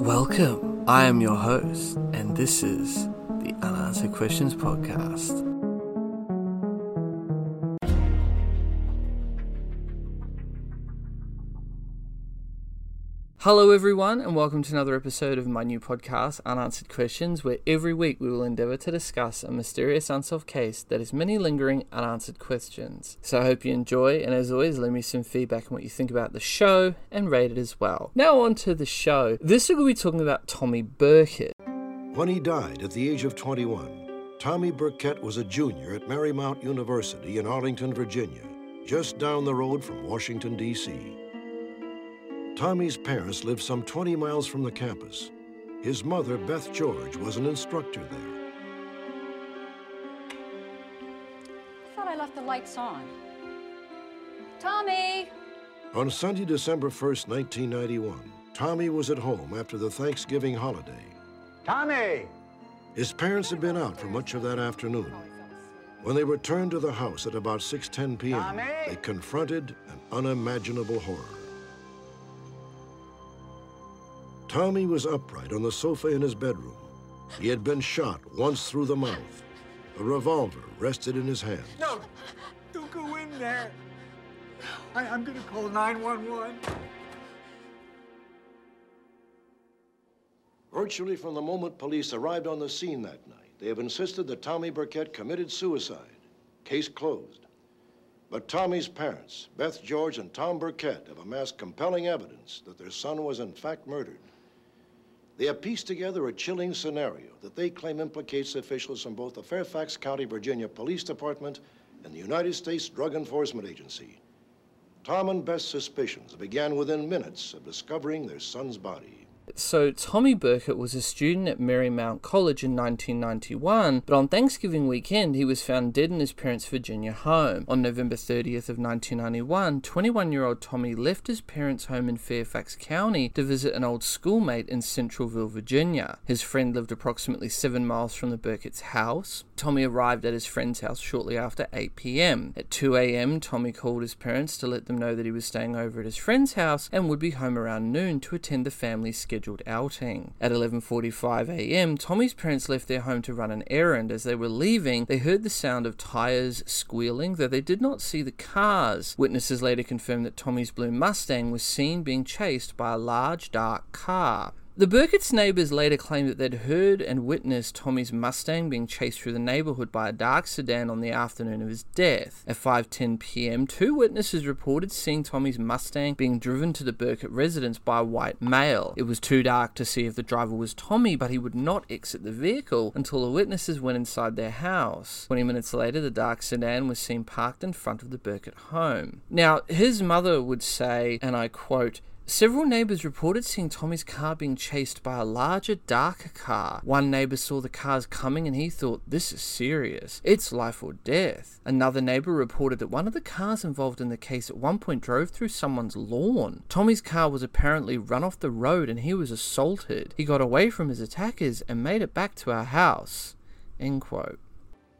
Welcome, I am your host, and this is the Unanswered Questions Podcast. Hello everyone, and welcome to another episode of my new podcast, Unanswered Questions, where every week we will endeavour to discuss a mysterious unsolved case that has many lingering unanswered questions. So I hope you enjoy, and as always, leave me some feedback on what you think about the show, and rate it as well. Now on to the show. This week we'll be talking about Tommy Burkett. When he died at the age of 21, Tommy Burkett was a junior at Marymount University in Arlington, Virginia, just down the road from Washington, D.C. Tommy's parents lived some 20 miles from the campus. His mother, Beth George, was an instructor there. I thought I left the lights on. Tommy! On Sunday, December 1st, 1991, Tommy was at home after the Thanksgiving holiday. Tommy! His parents had been out for much of that afternoon. When they returned to the house at about 6:10 p.m., Tommy? They confronted an unimaginable horror. Tommy was upright on the sofa in his bedroom. He had been shot once through the mouth. A revolver rested in his hand. No, don't go in there. I'm gonna call 911. Virtually from the moment police arrived on the scene that night, they have insisted that Tommy Burkett committed suicide. Case closed. But Tommy's parents, Beth George and Tom Burkett, have amassed compelling evidence that their son was in fact murdered. They have pieced together a chilling scenario that they claim implicates officials from both the Fairfax County, Virginia Police Department and the United States Drug Enforcement Agency. Tom and Beth's suspicions began within minutes of discovering their son's body. So Tommy Burkett was a student at Marymount College in 1991, but on Thanksgiving weekend he was found dead in his parents' Virginia home. On November 30th of 1991, 21-year-old Tommy left his parents' home in Fairfax County to visit an old schoolmate in Centralville, Virginia. His friend lived approximately 7 miles from the Burkett's house. Tommy arrived at his friend's house shortly after 8 p.m. At 2 a.m, Tommy called his parents to let them know that he was staying over at his friend's house and would be home around noon to attend the family's scheduled outing. At 11:45 a.m, Tommy's parents left their home to run an errand. As they were leaving, they heard the sound of tires squealing, though they did not see the cars. Witnesses later confirmed that Tommy's blue Mustang was seen being chased by a large, dark car. The Burkett's neighbours later claimed that they'd heard and witnessed Tommy's Mustang being chased through the neighbourhood by a dark sedan on the afternoon of his death. At 5:10 p.m, two witnesses reported seeing Tommy's Mustang being driven to the Burkett residence by a white male. It was too dark to see if the driver was Tommy, but he would not exit the vehicle until the witnesses went inside their house. 20 minutes later, the dark sedan was seen parked in front of the Burkett home. Now, his mother would say, and I quote, "Several neighbours reported seeing Tommy's car being chased by a larger, darker car. One neighbour saw the cars coming and he thought, this is serious. It's life or death." Another neighbour reported that one of the cars involved in the case at one point drove through someone's lawn. Tommy's car was apparently run off the road and he was assaulted. He got away from his attackers and made it back to our house. End quote.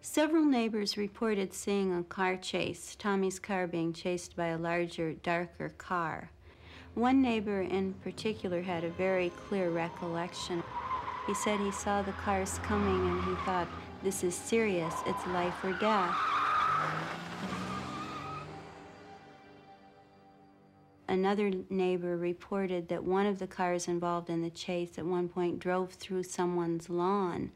Several neighbors reported seeing a car chase, Tommy's car being chased by a larger, darker car. One neighbor in particular had a very clear recollection. He said he saw the cars coming and he thought, this is serious, it's life or death. Another neighbor reported that one of the cars involved in the chase at one point drove through someone's lawn.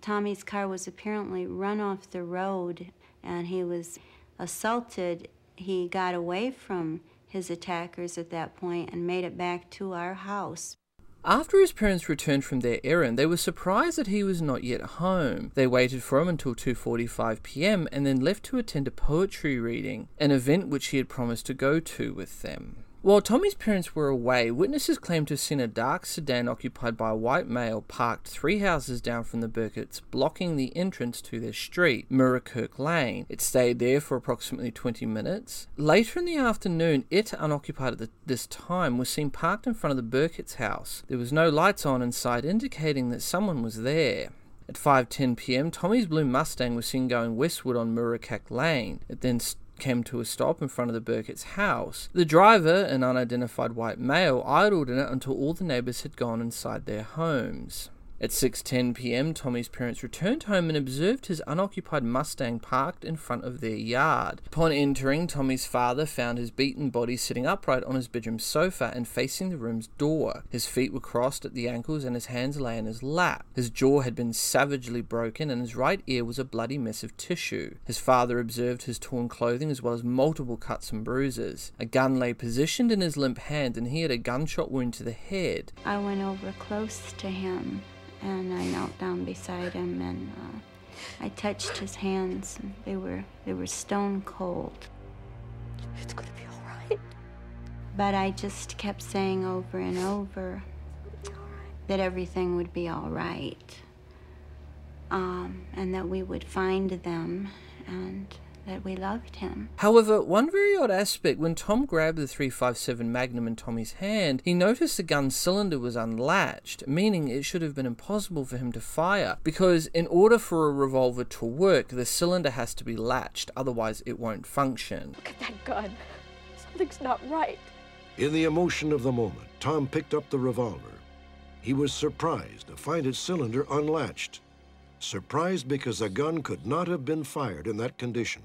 Tommy's car was apparently run off the road and he was assaulted. He got away from his attackers at that point and made it back to our house. After his parents returned from their errand, they were surprised that he was not yet home. They waited for him until 2:45 p.m. and then left to attend a poetry reading, an event which he had promised to go to with them. While Tommy's parents were away, witnesses claimed to have seen a dark sedan occupied by a white male parked 3 houses down from the Burketts, blocking the entrance to their street, Murakirk Lane. It stayed there for approximately 20 minutes. Later in the afternoon, it, unoccupied at this time, was seen parked in front of the Burkett's house. There was no lights on inside, indicating that someone was there. At 5:10 p.m, Tommy's blue Mustang was seen going westward on Murakirk Lane. It then came to a stop in front of the Burkett's house. The driver, an unidentified white male, idled in it until all the neighbours had gone inside their homes. At 6:10 p.m., Tommy's parents returned home and observed his unoccupied Mustang parked in front of their yard. Upon entering, Tommy's father found his beaten body sitting upright on his bedroom sofa and facing the room's door. His feet were crossed at the ankles and his hands lay in his lap. His jaw had been savagely broken and his right ear was a bloody mess of tissue. His father observed his torn clothing as well as multiple cuts and bruises. A gun lay positioned in his limp hand and he had a gunshot wound to the head. I went over close to him. And I knelt down beside him, and I touched his hands. And they were stone cold. It's gonna be all right. But I just kept saying over and over that everything would be all right, and that we would find them, and that we loved him. However, one very odd aspect, when Tom grabbed the .357 Magnum in Tommy's hand, he noticed the gun's cylinder was unlatched, meaning it should have been impossible for him to fire, because in order for a revolver to work, the cylinder has to be latched, otherwise it won't function. Look at that gun. Something's not right. In the emotion of the moment, Tom picked up the revolver. He was surprised to find its cylinder unlatched. Surprised because a gun could not have been fired in that condition.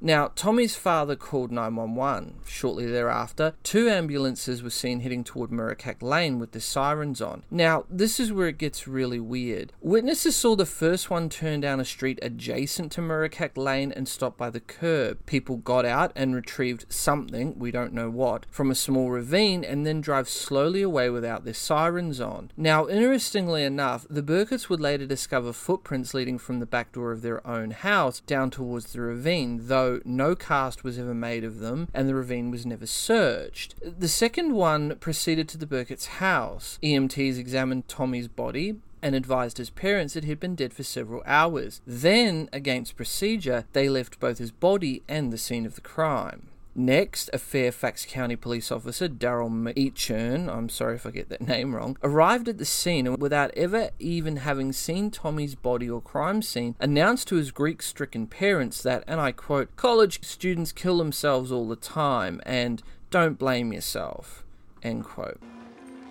Now, Tommy's father called 911. Shortly thereafter, 2 ambulances were seen heading toward Murakirk Lane with the sirens on. Now, this is where it gets really weird. Witnesses saw the first one turn down a street adjacent to Murakirk Lane and stop by the curb. People got out and retrieved something, we don't know what, from a small ravine and then drive slowly away without their sirens on. Now, interestingly enough, the Burketts would later discover footprints leading from the back door of their own house down towards the ravine, though no cast was ever made of them and the ravine was never searched. The second one proceeded to the Burkett's house. EMTs examined Tommy's body and advised his parents that he'd been dead for several hours. Then, against procedure, they left both his body and the scene of the crime. Next, a Fairfax County police officer, Daryl McEachern, I'm sorry if I get that name wrong, arrived at the scene and without ever even having seen Tommy's body or crime scene, announced to his grief-stricken parents that, and I quote, "College students kill themselves all the time and don't blame yourself," end quote.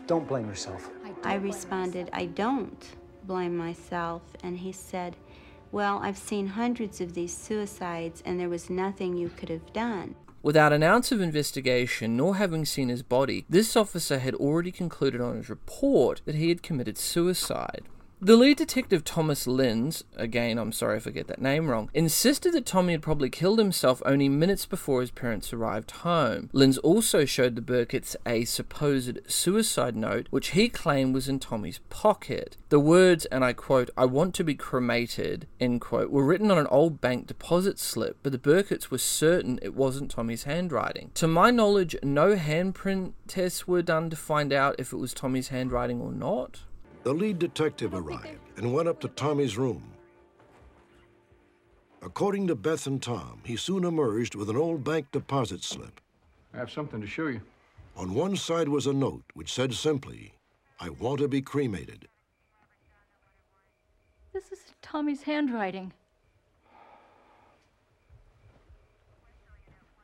Don't blame yourself. I responded, I don't blame myself, and he said, well, I've seen hundreds of these suicides and there was nothing you could have done. Without an ounce of investigation, nor having seen his body, this officer had already concluded on his report that he had committed suicide. The lead detective, Thomas Linz, again, I'm sorry if I get that name wrong, insisted that Tommy had probably killed himself only minutes before his parents arrived home. Linz also showed the Burketts a supposed suicide note, which he claimed was in Tommy's pocket. The words, and I quote, "I want to be cremated," end quote, were written on an old bank deposit slip, but the Burketts were certain it wasn't Tommy's handwriting. To my knowledge, no handprint tests were done to find out if it was Tommy's handwriting or not. The lead detective arrived and went up to Tommy's room. According to Beth and Tom, he soon emerged with an old bank deposit slip. I have something to show you. On one side was a note which said simply, "I want to be cremated." This is Tommy's handwriting.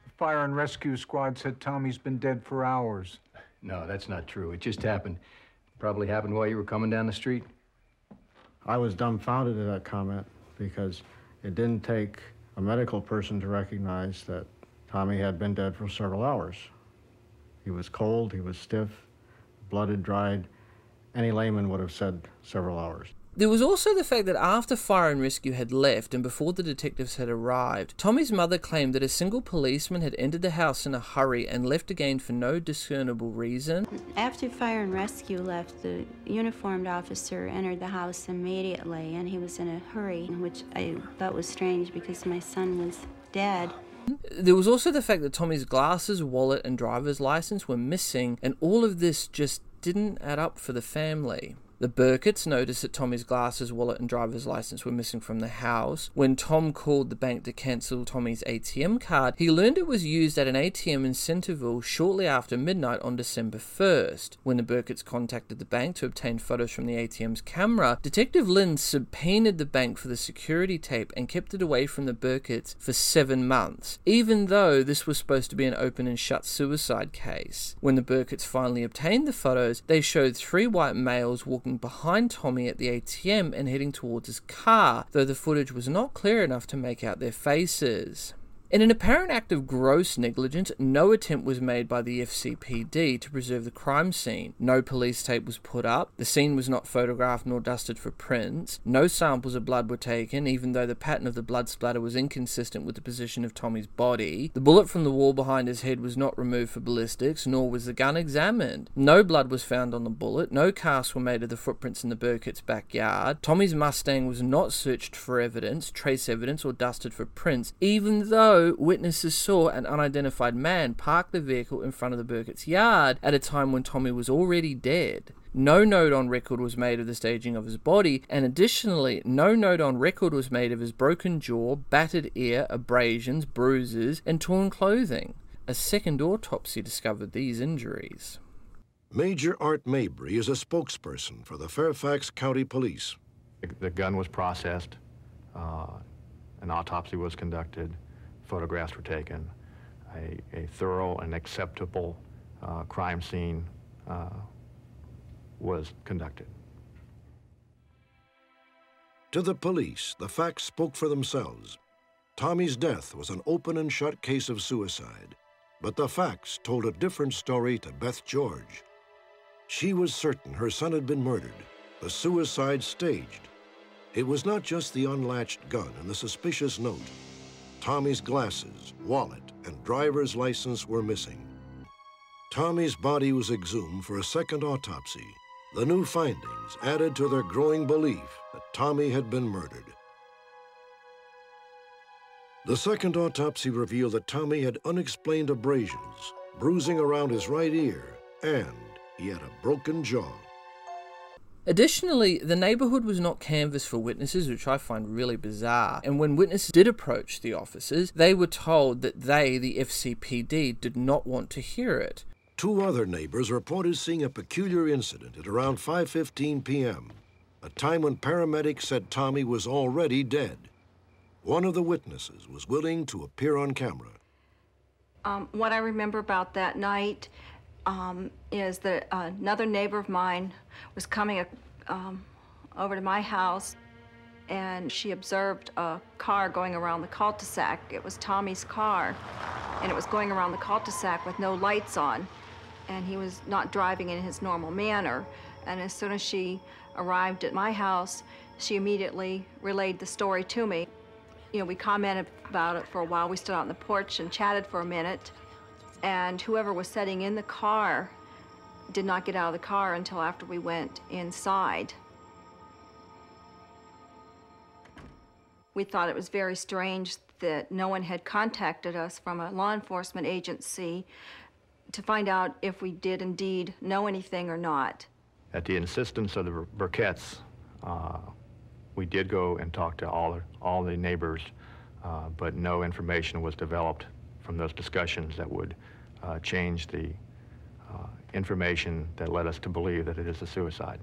The fire and rescue squad said Tommy's been dead for hours. No, that's not true. It just happened. Probably happened while you were coming down the street. I was dumbfounded at that comment because it didn't take a medical person to recognize that Tommy had been dead for several hours. He was cold, he was stiff, blood had dried. Any layman would have said several hours. There was also the fact that after Fire and Rescue had left and before the detectives had arrived, Tommy's mother claimed that a single policeman had entered the house in a hurry and left again for no discernible reason. After Fire and Rescue left, the uniformed officer entered the house immediately, and he was in a hurry, which I thought was strange because my son was dead. There was also the fact that Tommy's glasses, wallet, and driver's license were missing, and all of this just didn't add up for the family. The Burketts noticed that Tommy's glasses, wallet and driver's license were missing from the house. When Tom called the bank to cancel Tommy's ATM card, he learned it was used at an ATM in Centralville shortly after midnight on December 1st. When the Burketts contacted the bank to obtain photos from the ATM's camera, Detective Linz subpoenaed the bank for the security tape and kept it away from the Burketts for 7 months, even though this was supposed to be an open and shut suicide case. When the Burketts finally obtained the photos, they showed 3 white males walking behind Tommy at the ATM and heading towards his car, though the footage was not clear enough to make out their faces. In an apparent act of gross negligence, no attempt was made by the FCPD to preserve the crime scene. No police tape was put up, the scene was not photographed nor dusted for prints, no samples of blood were taken, even though the pattern of the blood splatter was inconsistent with the position of Tommy's body. The bullet from the wall behind his head was not removed for ballistics, nor was the gun examined. No blood was found on the bullet, no casts were made of the footprints in the Burkett's backyard. Tommy's Mustang was not searched for evidence, trace evidence, or dusted for prints, even though witnesses saw an unidentified man park the vehicle in front of the Burkett's yard at a time when Tommy was already dead. No note on record was made of the staging of his body, and additionally, no note on record was made of his broken jaw, battered ear, abrasions, bruises, and torn clothing. A second autopsy discovered these injuries. Major Art Mabry is a spokesperson for the Fairfax County Police. The gun was processed, an autopsy was conducted, photographs were taken, a thorough and acceptable crime scene was conducted. To the police, the facts spoke for themselves. Tommy's death was an open and shut case of suicide, but the facts told a different story to Beth George. She was certain her son had been murdered, the suicide staged. It was not just the unlatched gun and the suspicious note. Tommy's glasses, wallet, and driver's license were missing. Tommy's body was exhumed for a second autopsy. The new findings added to their growing belief that Tommy had been murdered. The second autopsy revealed that Tommy had unexplained abrasions, bruising around his right ear, and he had a broken jaw. Additionally, the neighborhood was not canvassed for witnesses, which I find really bizarre, and when witnesses did approach the officers, they were told that they, the FCPD, did not want to hear it. 2 other neighbors reported seeing a peculiar incident at around 5:15 p.m., a time when paramedics said Tommy was already dead. One of the witnesses was willing to appear on camera. What I remember about that night is that another neighbor of mine was coming over to my house, and she observed a car going around the cul-de-sac. It was Tommy's car, and it was going around the cul-de-sac with no lights on, and he was not driving in his normal manner. And as soon as she arrived at my house, she immediately relayed the story to me. You know, we commented about it for a while. We stood out on the porch and chatted for a minute. And whoever was sitting in the car did not get out of the car until after we went inside. We thought it was very strange that no one had contacted us from a law enforcement agency to find out if we did indeed know anything or not. At the insistence of the Burketts, we did go and talk to all the neighbors, but no information was developed from those discussions that would change the information that led us to believe that it is a suicide.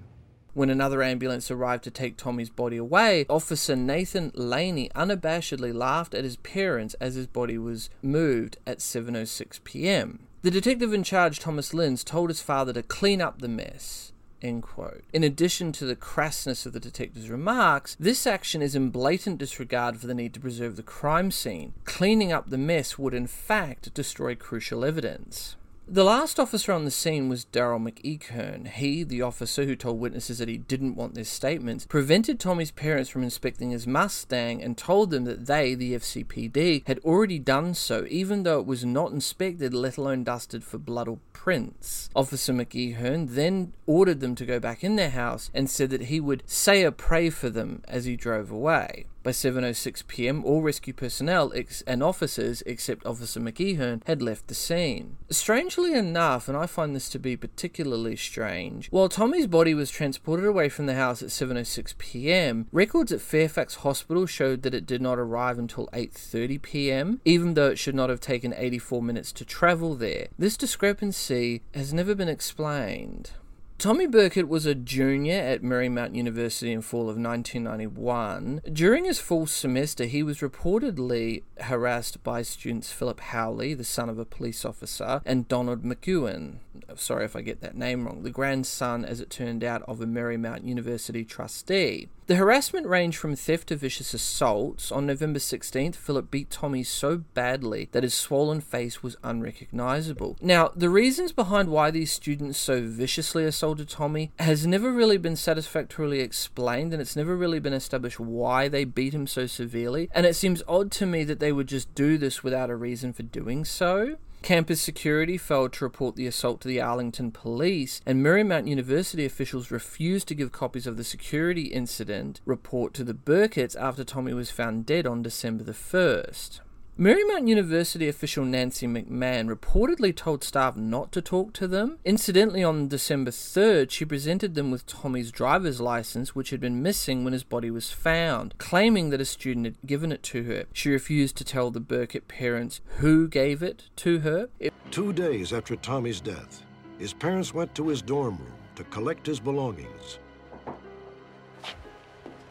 When another ambulance arrived to take Tommy's body away, Officer Nathan Laney unabashedly laughed at his parents as his body was moved at 7:06 p.m. The detective in charge, Thomas Linz, told his father to clean up the mess. End quote. In addition to the crassness of the detective's remarks, this action is in blatant disregard for the need to preserve the crime scene. Cleaning up the mess would in fact destroy crucial evidence. The last officer on the scene was Daryl McEachern. He, the officer who told witnesses that he didn't want their statements, prevented Tommy's parents from inspecting his Mustang and told them that they, the FCPD, had already done so, even though it was not inspected, let alone dusted for blood or prints. Officer McEachern then ordered them to go back in their house and said that he would say a prayer for them as he drove away. By 7:06 p.m, all rescue personnel and officers, except Officer McEachern, had left the scene. Strangely enough, and I find this to be particularly strange, while Tommy's body was transported away from the house at 7:06 p.m, records at Fairfax Hospital showed that it did not arrive until 8:30 p.m, even though it should not have taken 84 minutes to travel there. This discrepancy has never been explained. Tommy Burkett was a junior at Marymount University in fall of 1991. During his fall semester, he was reportedly harassed by students Philip Howley, the son of a police officer, and Donald McEwen. Sorry if I get that name wrong, the grandson, as it turned out, of a Marymount University trustee. The harassment ranged from theft to vicious assaults. On November 16th, Philip beat Tommy so badly that his swollen face was unrecognizable. Now, the reasons behind why these students so viciously assaulted Tommy has never really been satisfactorily explained, and it's never really been established why they beat him so severely, and it seems odd to me that they would just do this without a reason for doing so. Campus security failed to report the assault to the Arlington police, and Marymount University officials refused to give copies of the security incident report to the Burketts after Tommy was found dead on December the 1st. Marymount University official Nancy McMahon reportedly told staff not to talk to them. Incidentally, on December 3rd, she presented them with Tommy's driver's license, which had been missing when his body was found, claiming that a student had given it to her. She refused to tell the Burkett parents who gave it to her. 2 days after Tommy's death, his parents went to his dorm room to collect his belongings.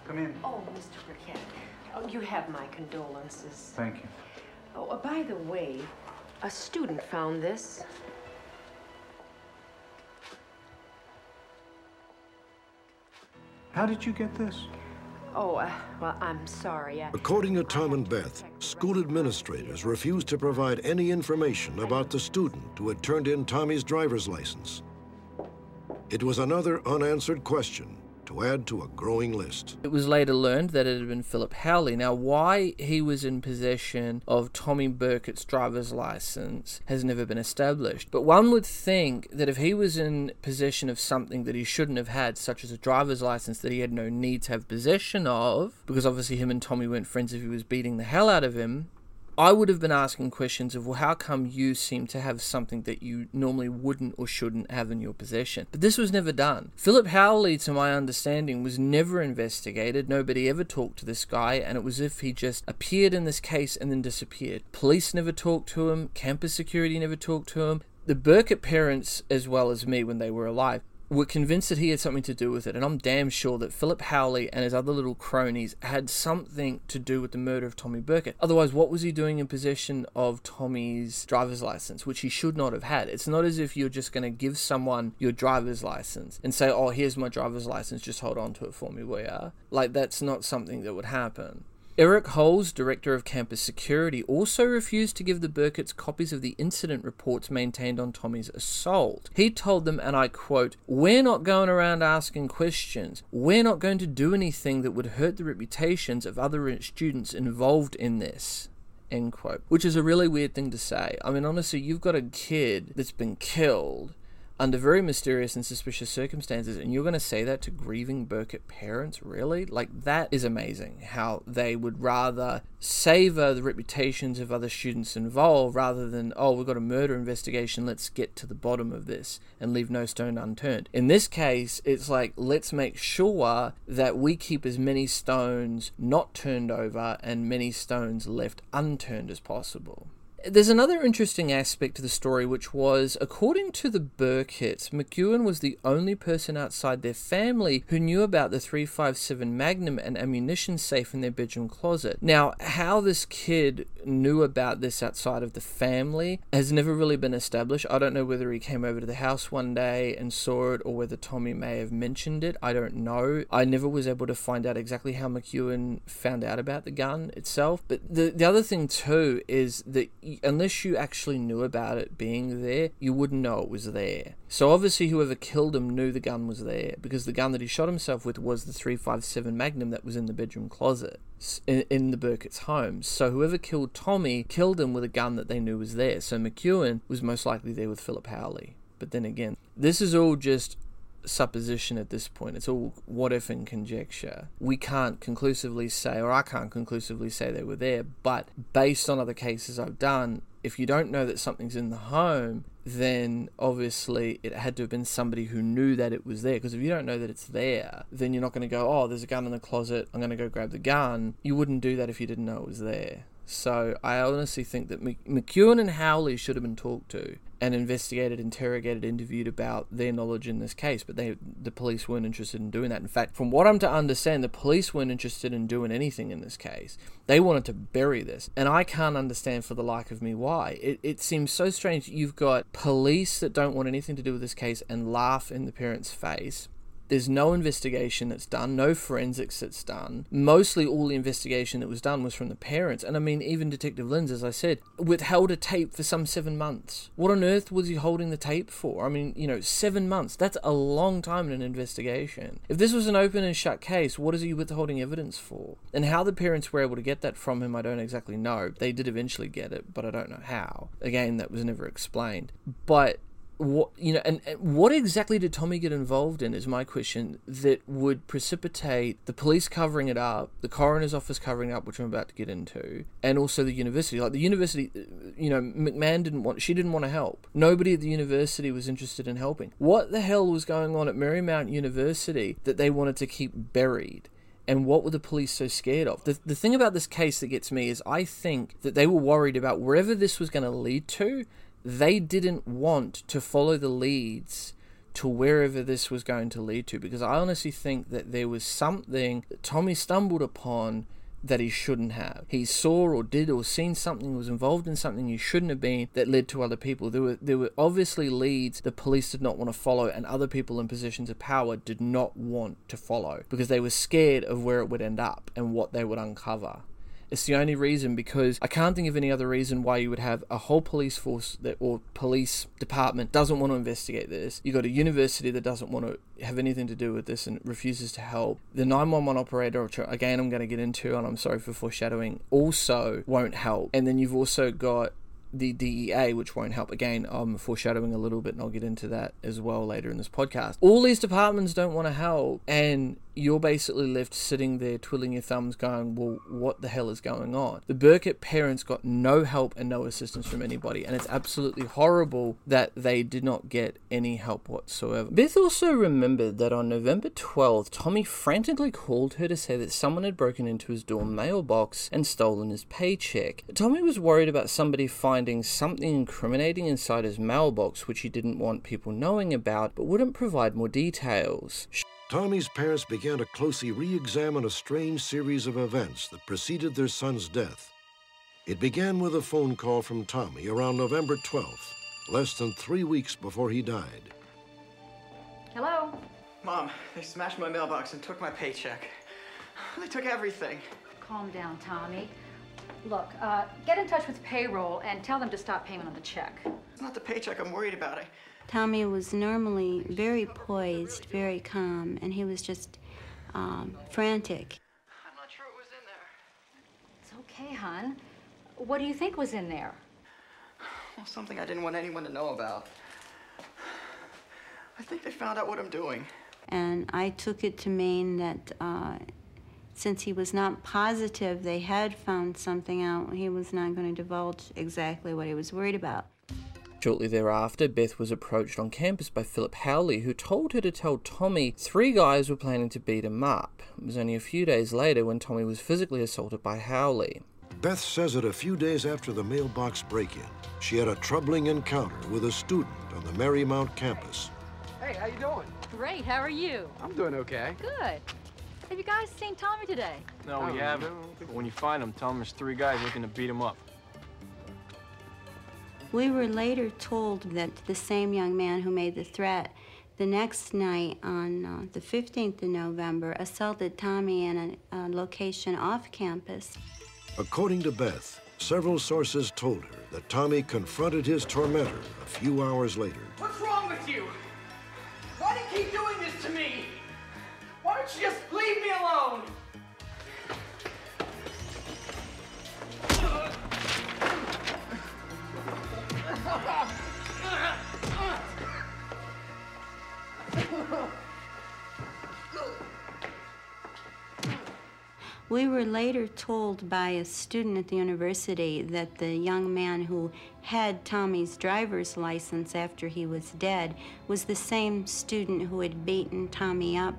Come in. Oh, Mr. Burkett. Oh, you have my condolences. Thank you. Oh, by the way, a student found this. How did you get this? Oh, well, I'm sorry. According to Tom and Beth, school administrators refused to provide any information about the student who had turned in Tommy's driver's license. It was another unanswered question to add to a growing list. It was later learned that it had been Philip Howley. Now, why he was in possession of Tommy Burkett's driver's license has never been established. But one would think that if he was in possession of something that he shouldn't have had, such as a driver's license that he had no need to have possession of, because obviously him and Tommy weren't friends if he was beating the hell out of him, I would have been asking questions of, well, how come you seem to have something that you normally wouldn't or shouldn't have in your possession? But this was never done. Philip Howley, to my understanding, was never investigated. Nobody ever talked to this guy, and it was as if he just appeared in this case and then disappeared. Police never talked to him. Campus security never talked to him. The Burkett parents, as well as me when they were alive, were convinced that he had something to do with it, and I'm damn sure that Philip Howley and his other little cronies had something to do with the murder of Tommy Burkett. Otherwise, what was he doing in possession of Tommy's driver's license, which he should not have had? It's not as if you're just going to give someone your driver's license and say, oh, here's my driver's license, just hold on to it for me, will ya? Like, that's not something that would happen. Eric Holes, director of campus security, also refused to give the Burketts copies of the incident reports maintained on Tommy's assault. He told them, and I quote, "We're not going around asking questions. We're not going to do anything that would hurt the reputations of other students involved in this." End quote. Which is a really weird thing to say. I mean, honestly, you've got a kid that's been killed under very mysterious and suspicious circumstances, and you're going to say that to grieving Burkett parents, really? Like, that is amazing, how they would rather savor the reputations of other students involved rather than, oh, we've got a murder investigation, let's get to the bottom of this and leave no stone unturned. In this case, it's like, let's make sure that we keep as many stones not turned over and many stones left unturned as possible. There's another interesting aspect to the story, which was, according to the Burketts, McEwen was the only person outside their family who knew about the .357 Magnum and ammunition safe in their bedroom closet. Now, how this kid knew about this outside of the family has never really been established. I don't know whether he came over to the house one day and saw it, or whether Tommy may have mentioned it. I don't know. I never was able to find out exactly how McEwen found out about the gun itself. But the other thing, too, is that unless you actually knew about it being there, you wouldn't know it was there. So obviously whoever killed him knew the gun was there, because the gun that he shot himself with was the .357 Magnum that was in the bedroom closet in the Burkett's home. So whoever killed Tommy killed him with a gun that they knew was there. So McEwen was most likely there with Philip Howley. But then again, this is all just supposition at this point. It's all what if and conjecture. We can't conclusively say, or I can't conclusively say they were there, but based on other cases I've done, if you don't know that something's in the home, then obviously it had to have been somebody who knew that it was there. Because if you don't know that it's there, then you're not going to go, oh, there's a gun in the closet, I'm going to go grab the gun. You wouldn't do that if you didn't know it was there. So I honestly think that McEwen and Howley should have been talked to and investigated, interrogated, interviewed about their knowledge in this case, but the police weren't interested in doing that. In fact, from what I'm to understand, the police weren't interested in doing anything in this case. They wanted to bury this, and I can't understand for the like of me why. It seems so strange. You've got police that don't want anything to do with this case and laugh in the parents' face. There's no investigation that's done, no forensics that's done. Mostly all the investigation that was done was from the parents. And I mean, even Detective Linz, as I said, withheld a tape for some 7 months. What on earth was he holding the tape for? I mean, 7 months. That's a long time in an investigation. If this was an open and shut case, what is he withholding evidence for? And how the parents were able to get that from him, I don't exactly know. They did eventually get it, but I don't know how. Again, that was never explained. But what, and what exactly did Tommy get involved in is my question, that would precipitate the police covering it up, the coroner's office covering it up, which I'm about to get into, and also the university. Like the university, McMahon didn't want to help. Nobody at the university was interested in helping. What the hell was going on at Marymount University that they wanted to keep buried? And what were the police so scared of? The thing about this case that gets me is I think that they were worried about wherever this was going to lead to. They didn't want to follow the leads to wherever this was going to lead to, because I honestly think that there was something that Tommy stumbled upon that he shouldn't have. He saw or did or seen something, was involved in something he shouldn't have been, that led to other people. There were obviously leads the police did not want to follow, and other people in positions of power did not want to follow, because they were scared of where it would end up and what they would uncover. It's the only reason, because I can't think of any other reason why you would have a whole police force that, or police department, doesn't want to investigate this. You got a university that doesn't want to have anything to do with this and refuses to help. The 911 operator, which again I'm going to get into, and I'm sorry for foreshadowing, also won't help. And then you've also got the DEA, which won't help. Again, I'm foreshadowing a little bit, and I'll get into that as well later in this podcast. All these departments don't want to help, and you're basically left sitting there twiddling your thumbs going, well, what the hell is going on? The Burkett parents got no help and no assistance from anybody, and it's absolutely horrible that they did not get any help whatsoever. Beth also remembered that on November 12th, Tommy frantically called her to say that someone had broken into his dorm mailbox and stolen his paycheck. Tommy was worried about somebody finding something incriminating inside his mailbox, which he didn't want people knowing about, but wouldn't provide more details. Tommy's parents began to closely re-examine a strange series of events that preceded their son's death. It began with a phone call from Tommy around November 12th, less than 3 weeks before he died. Hello? Mom, they smashed my mailbox and took my paycheck. They took everything. Calm down, Tommy. Look, get in touch with payroll and tell them to stop payment on the check. It's not the paycheck I'm worried about. Tommy was normally very poised, very calm, and he was just frantic. I'm not sure what was in there. It's okay, hon. What do you think was in there? Well, something I didn't want anyone to know about. I think they found out what I'm doing. And I took it to mean that since he was not positive they had found something out, he was not going to divulge exactly what he was worried about. Shortly thereafter, Beth was approached on campus by Philip Howley, who told her to tell Tommy 3 guys were planning to beat him up. It was only a few days later when Tommy was physically assaulted by Howley. Beth says that a few days after the mailbox break-in, she had a troubling encounter with a student on the Marymount campus. Hey, how you doing? Great, how are you? I'm doing okay. Good. Have you guys seen Tommy today? No, we haven't. But when you find him, tell him there's 3 guys looking to beat him up. We were later told that the same young man who made the threat the next night on the 15th of November assaulted Tommy in a location off campus. According to Beth, several sources told her that Tommy confronted his tormentor a few hours later. What's wrong with you? Why do you keep doing this to me? Why don't you just leave me alone? We were later told by a student at the university that the young man who had Tommy's driver's license after he was dead was the same student who had beaten Tommy up.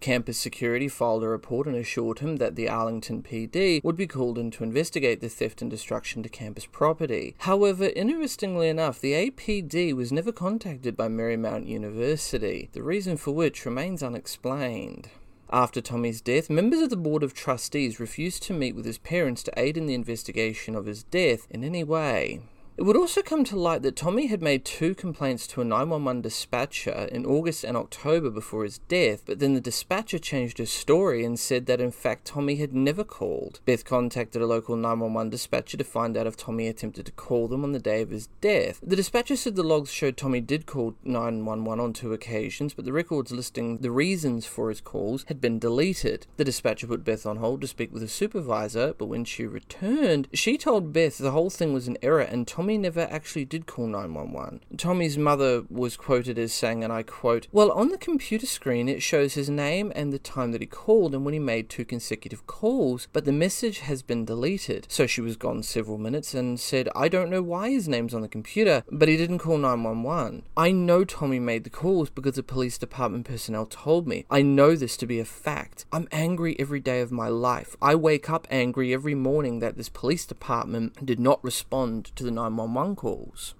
Campus security filed a report and assured him that the Arlington PD would be called in to investigate the theft and destruction to campus property. However, interestingly enough, the APD was never contacted by Marymount University, the reason for which remains unexplained. After Tommy's death, members of the Board of Trustees refused to meet with his parents to aid in the investigation of his death in any way. It would also come to light that Tommy had made 2 complaints to a 911 dispatcher in August and October before his death, but then the dispatcher changed her story and said that in fact Tommy had never called. Beth contacted a local 911 dispatcher to find out if Tommy attempted to call them on the day of his death. The dispatcher said the logs showed Tommy did call 911 on 2 occasions, but the records listing the reasons for his calls had been deleted. The dispatcher put Beth on hold to speak with a supervisor, but when she returned, she told Beth the whole thing was an error and Tommy never actually did call 911. Tommy's mother was quoted as saying, and I quote, "Well, on the computer screen it shows his name and the time that he called and when he made 2 consecutive calls, but the message has been deleted." So she was gone several minutes and said, "I don't know why his name's on the computer, but he didn't call 911. I know Tommy made the calls because the police department personnel told me. I know this to be a fact. I'm angry every day of my life. I wake up angry every morning that this police department did not respond to the 911 calls."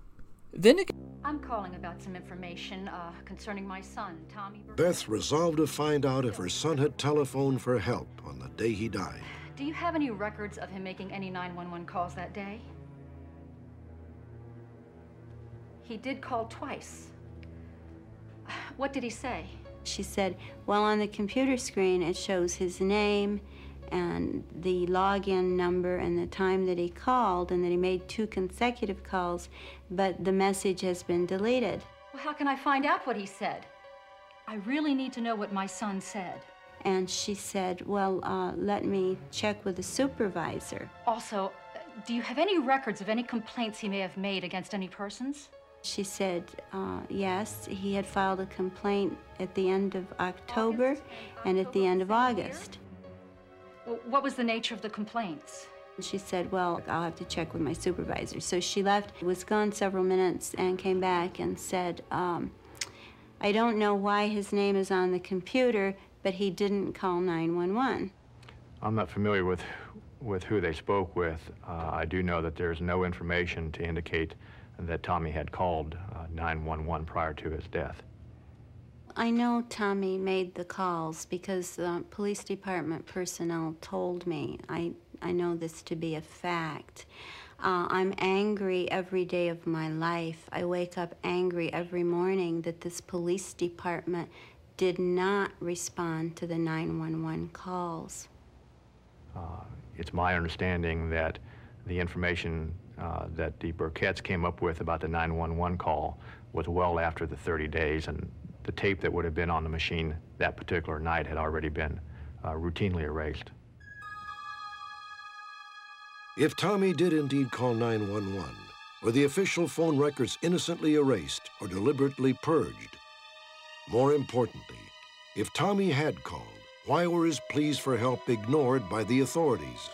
Then I'm calling about some information concerning my son, Tommy Burkett. Beth resolved to find out if her son had telephoned for help on the day he died. Do you have any records of him making any 911 calls that day? He did call twice. What did he say? She said, "Well, on the computer screen it shows his name and the login number and the time that he called and that he made 2 consecutive calls, but the message has been deleted." Well, how can I find out what he said? I really need to know what my son said. And she said, "Well, let me check with the supervisor." Also, do you have any records of any complaints he may have made against any persons? She said, yes, he had filed a complaint at the end of October and at the end of August. What was the nature of the complaints? She said, "Well, I'll have to check with my supervisor." So she left, was gone several minutes, and came back and said, "I don't know why his name is on the computer, but he didn't call 911. I'm not familiar with who they spoke with. I do know that there's no information to indicate that Tommy had called 911 prior to his death. I know Tommy made the calls because the police department personnel told me. I know this to be a fact. I'm angry every day of my life. I wake up angry every morning that this police department did not respond to the 911 calls. It's my understanding that the information that the Burketts came up with about the 911 call was well after the 30 days, and the tape that would have been on the machine that particular night had already been routinely erased. If Tommy did indeed call 911, were the official phone records innocently erased or deliberately purged? More importantly, if Tommy had called, why were his pleas for help ignored by the authorities?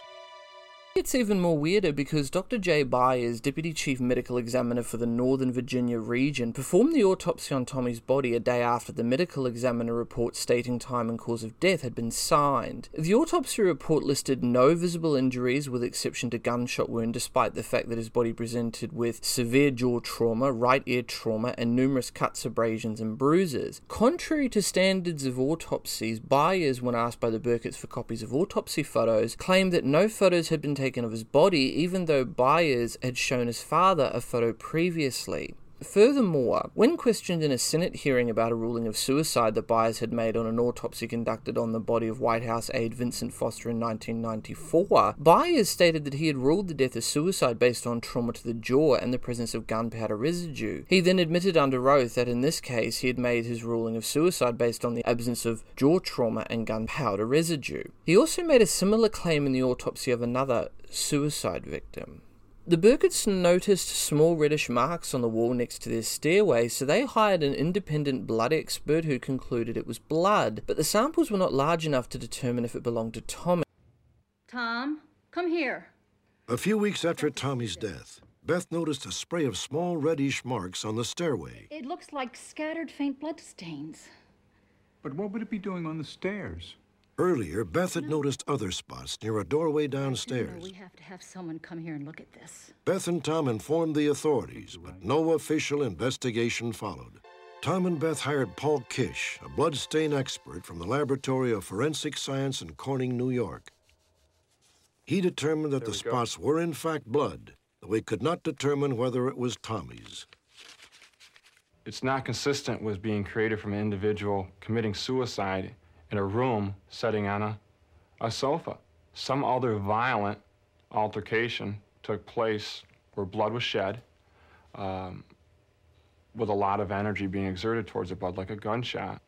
It's even more weirder because Dr. Jay Byers, Deputy Chief Medical Examiner for the Northern Virginia region, performed the autopsy on Tommy's body a day after the medical examiner report stating time and cause of death had been signed. The autopsy report listed no visible injuries with exception to gunshot wound, despite the fact that his body presented with severe jaw trauma, right ear trauma, and numerous cuts, abrasions, and bruises. Contrary to standards of autopsies, Byers, when asked by the Burketts for copies of autopsy photos, claimed that no photos had been taken of his body, even though Byers had shown his father a photo previously. Furthermore, when questioned in a Senate hearing about a ruling of suicide that Byers had made on an autopsy conducted on the body of White House aide Vincent Foster in 1994, Byers stated that he had ruled the death as suicide based on trauma to the jaw and the presence of gunpowder residue. He then admitted under oath that in this case he had made his ruling of suicide based on the absence of jaw trauma and gunpowder residue. He also made a similar claim in the autopsy of another suicide victim. The Burketts noticed small reddish marks on the wall next to their stairway, so they hired an independent blood expert who concluded it was blood, but the samples were not large enough to determine if it belonged to Tommy. Tom, come here. A few weeks after Tommy's death, Beth noticed a spray of small reddish marks on the stairway. It looks like scattered faint blood stains. But what would it be doing on the stairs? Earlier, Beth had noticed other spots near a doorway downstairs. We have to have someone come here and look at this. Beth and Tom informed the authorities, but no official investigation followed. Tom and Beth hired Paul Kish, a blood stain expert from the Laboratory of Forensic Science in Corning, New York. He determined that the spots were in fact blood, though we could not determine whether it was Tommy's. It's not consistent with being created from an individual committing suicide in a room sitting on a sofa. Some other violent altercation took place where blood was shed, with a lot of energy being exerted towards the blood, like a gunshot.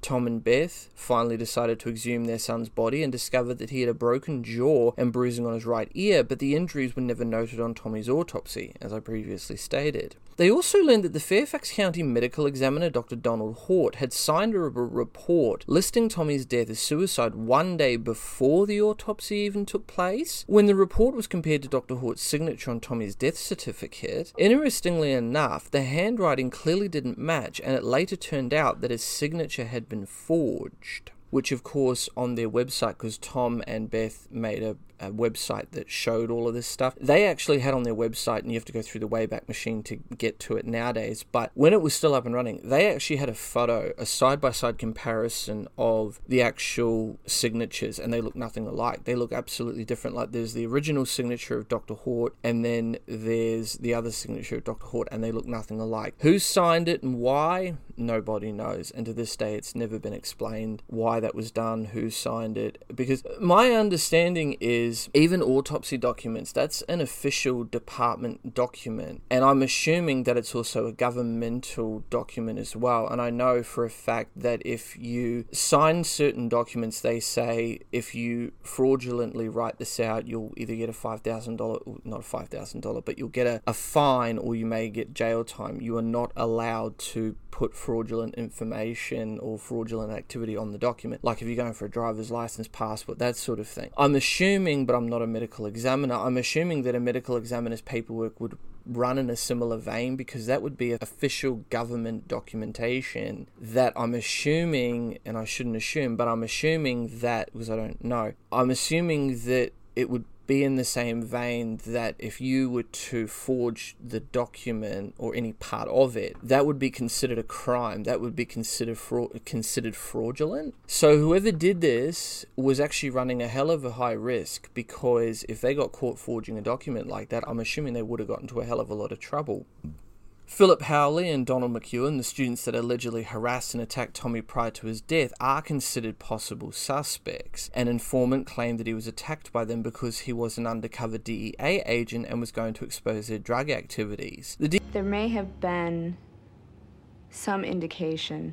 Tom and Beth finally decided to exhume their son's body and discovered that he had a broken jaw and bruising on his right ear, but the injuries were never noted on Tommy's autopsy, as I previously stated. They also learned that the Fairfax County medical examiner, Dr. Donald Hort, had signed a report listing Tommy's death as suicide one day before the autopsy even took place. When the report was compared to Dr. Hort's signature on Tommy's death certificate, interestingly enough, the handwriting clearly didn't match, and it later turned out that his signature had been forged. Which, of course, on their website, because Tom and Beth made a website that showed all of this stuff, they actually had on their website, and you have to go through the Wayback Machine to get to it nowadays, but when it was still up and running, they actually had a photo, a side-by-side comparison of the actual signatures, and they look nothing alike. They look absolutely different. Like, there's the original signature of Dr. Hort, and then there's the other signature of Dr. Hort, and they look nothing alike. Who signed it and why? Nobody knows, and to this day, it's never been explained why that was done, who signed it, because my understanding is even autopsy documents, that's an official department document, and I'm assuming that it's also a governmental document as well. And I know for a fact that if you sign certain documents, they say if you fraudulently write this out, you'll either get a $5,000, not $5,000, but you'll get a fine, or you may get jail time. You are not allowed to put fraudulent information or fraudulent activity on the document. Like if you're going for a driver's license, passport, that sort of thing. I'm assuming, but I'm not a medical examiner, I'm assuming that a medical examiner's paperwork would run in a similar vein, because that would be official government documentation that I'm assuming, and I shouldn't assume, but I'm assuming that, because I don't know, I'm assuming that it would be in the same vein that if you were to forge the document or any part of it, that would be considered a crime. That would be considered fraudulent. So whoever did this was actually running a hell of a high risk, because if they got caught forging a document like that, I'm assuming they would have gotten into a hell of a lot of trouble. Philip Howley and Donald McEwen, the students that allegedly harassed and attacked Tommy prior to his death, are considered possible suspects. An informant claimed that he was attacked by them because he was an undercover DEA agent and was going to expose their drug activities. There may have been some indication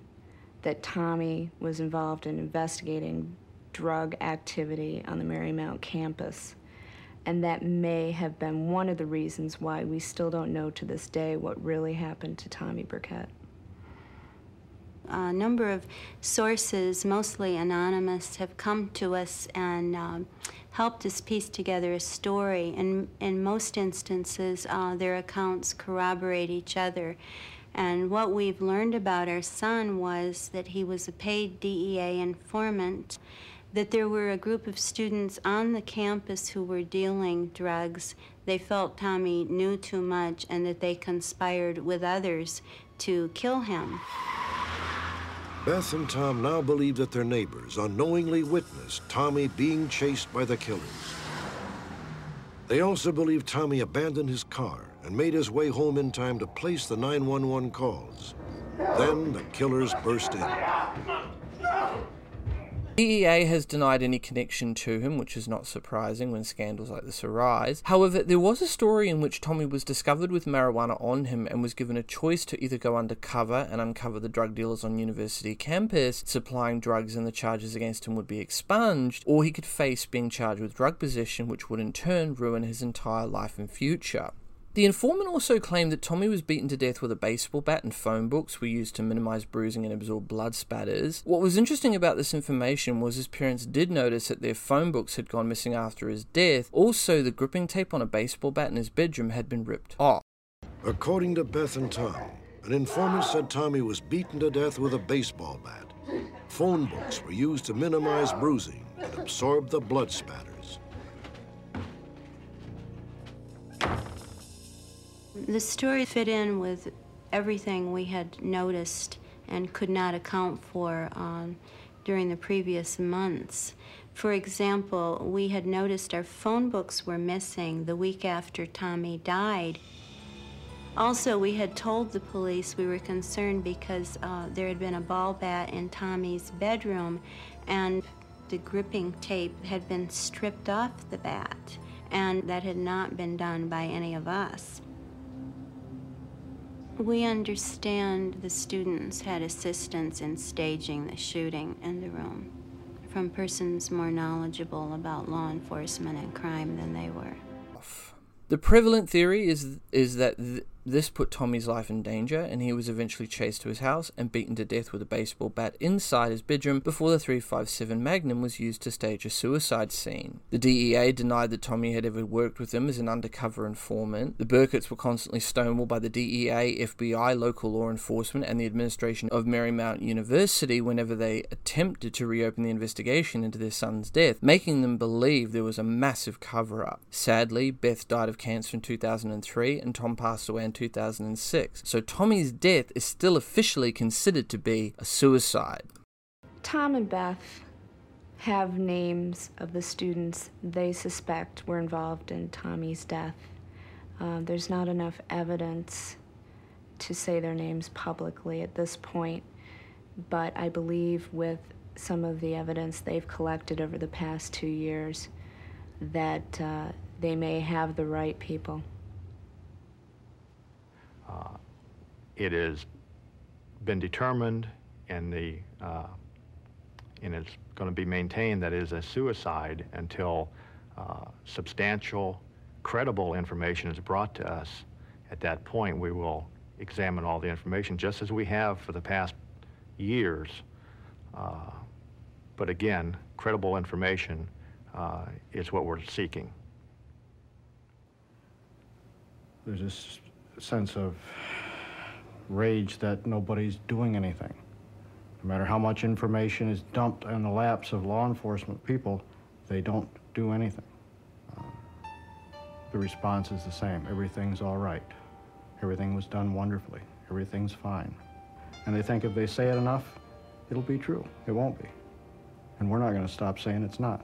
that Tommy was involved in investigating drug activity on the Marymount campus. And that may have been one of the reasons why we still don't know to this day what really happened to Tommy Burkett. A number of sources, mostly anonymous, have come to us and helped us piece together a story. And in most instances, their accounts corroborate each other. And what we've learned about our son was that he was a paid DEA informant, that there were a group of students on the campus who were dealing drugs. They felt Tommy knew too much and that they conspired with others to kill him. Beth and Tom now believe that their neighbors unknowingly witnessed Tommy being chased by the killers. They also believe Tommy abandoned his car and made his way home in time to place the 911 calls. Then the killers burst in. DEA has denied any connection to him, which is not surprising when scandals like this arise. However, there was a story in which Tommy was discovered with marijuana on him and was given a choice to either go undercover and uncover the drug dealers on university campus supplying drugs and the charges against him would be expunged, or he could face being charged with drug possession, which would in turn ruin his entire life and future. The informant also claimed that Tommy was beaten to death with a baseball bat, and phone books were used to minimize bruising and absorb blood spatters. What was interesting about this information was his parents did notice that their phone books had gone missing after his death. Also, the gripping tape on a baseball bat in his bedroom had been ripped off. According to Beth and Tom, an informant said Tommy was beaten to death with a baseball bat. Phone books were used to minimize bruising and absorb the blood spatters. The story fit in with everything we had noticed and could not account for during the previous months. For example, we had noticed our phone books were missing the week after Tommy died. Also, we had told the police we were concerned because there had been a ball bat in Tommy's bedroom and the gripping tape had been stripped off the bat, and that had not been done by any of us. We understand the students had assistance in staging the shooting in the room from persons more knowledgeable about law enforcement and crime than they were. The prevalent theory is that this put Tommy's life in danger, and he was eventually chased to his house and beaten to death with a baseball bat inside his bedroom before the .357 Magnum was used to stage a suicide scene. The DEA denied that Tommy had ever worked with them as an undercover informant. The Burketts were constantly stonewalled by the DEA, FBI, local law enforcement, and the administration of Marymount University whenever they attempted to reopen the investigation into their son's death, making them believe there was a massive cover-up. Sadly, Beth died of cancer in 2003, and Tom passed away in 2006, so Tommy's death is still officially considered to be a suicide. Tom and Beth have names of the students they suspect were involved in Tommy's death. There's not enough evidence to say their names publicly at this point, but I believe with some of the evidence they've collected over the past 2 years that they may have the right people. It has been determined, and it's going to be maintained that it is a suicide until substantial, credible information is brought to us. At that point, we will examine all the information, just as we have for the past years. But again, credible information is what we're seeking. There's this sense of rage that nobody's doing anything. No matter how much information is dumped in the laps of law enforcement people, they don't do anything. The response is the same. Everything's all right. Everything was done wonderfully. Everything's fine. And they think if they say it enough, it'll be true. It won't be. And we're not going to stop saying it's not.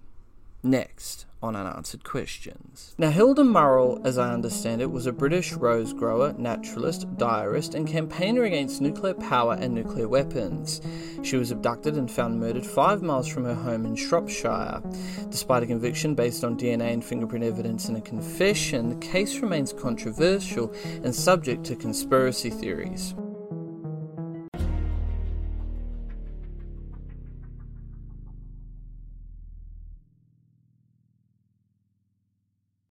Next on Unanswered Questions. Now, Hilda Murrell, as I understand it, was a British rose grower, naturalist, diarist, and campaigner against nuclear power and nuclear weapons. She was abducted and found murdered 5 miles from her home in Shropshire. Despite a conviction based on DNA and fingerprint evidence and a confession, the case remains controversial and subject to conspiracy theories.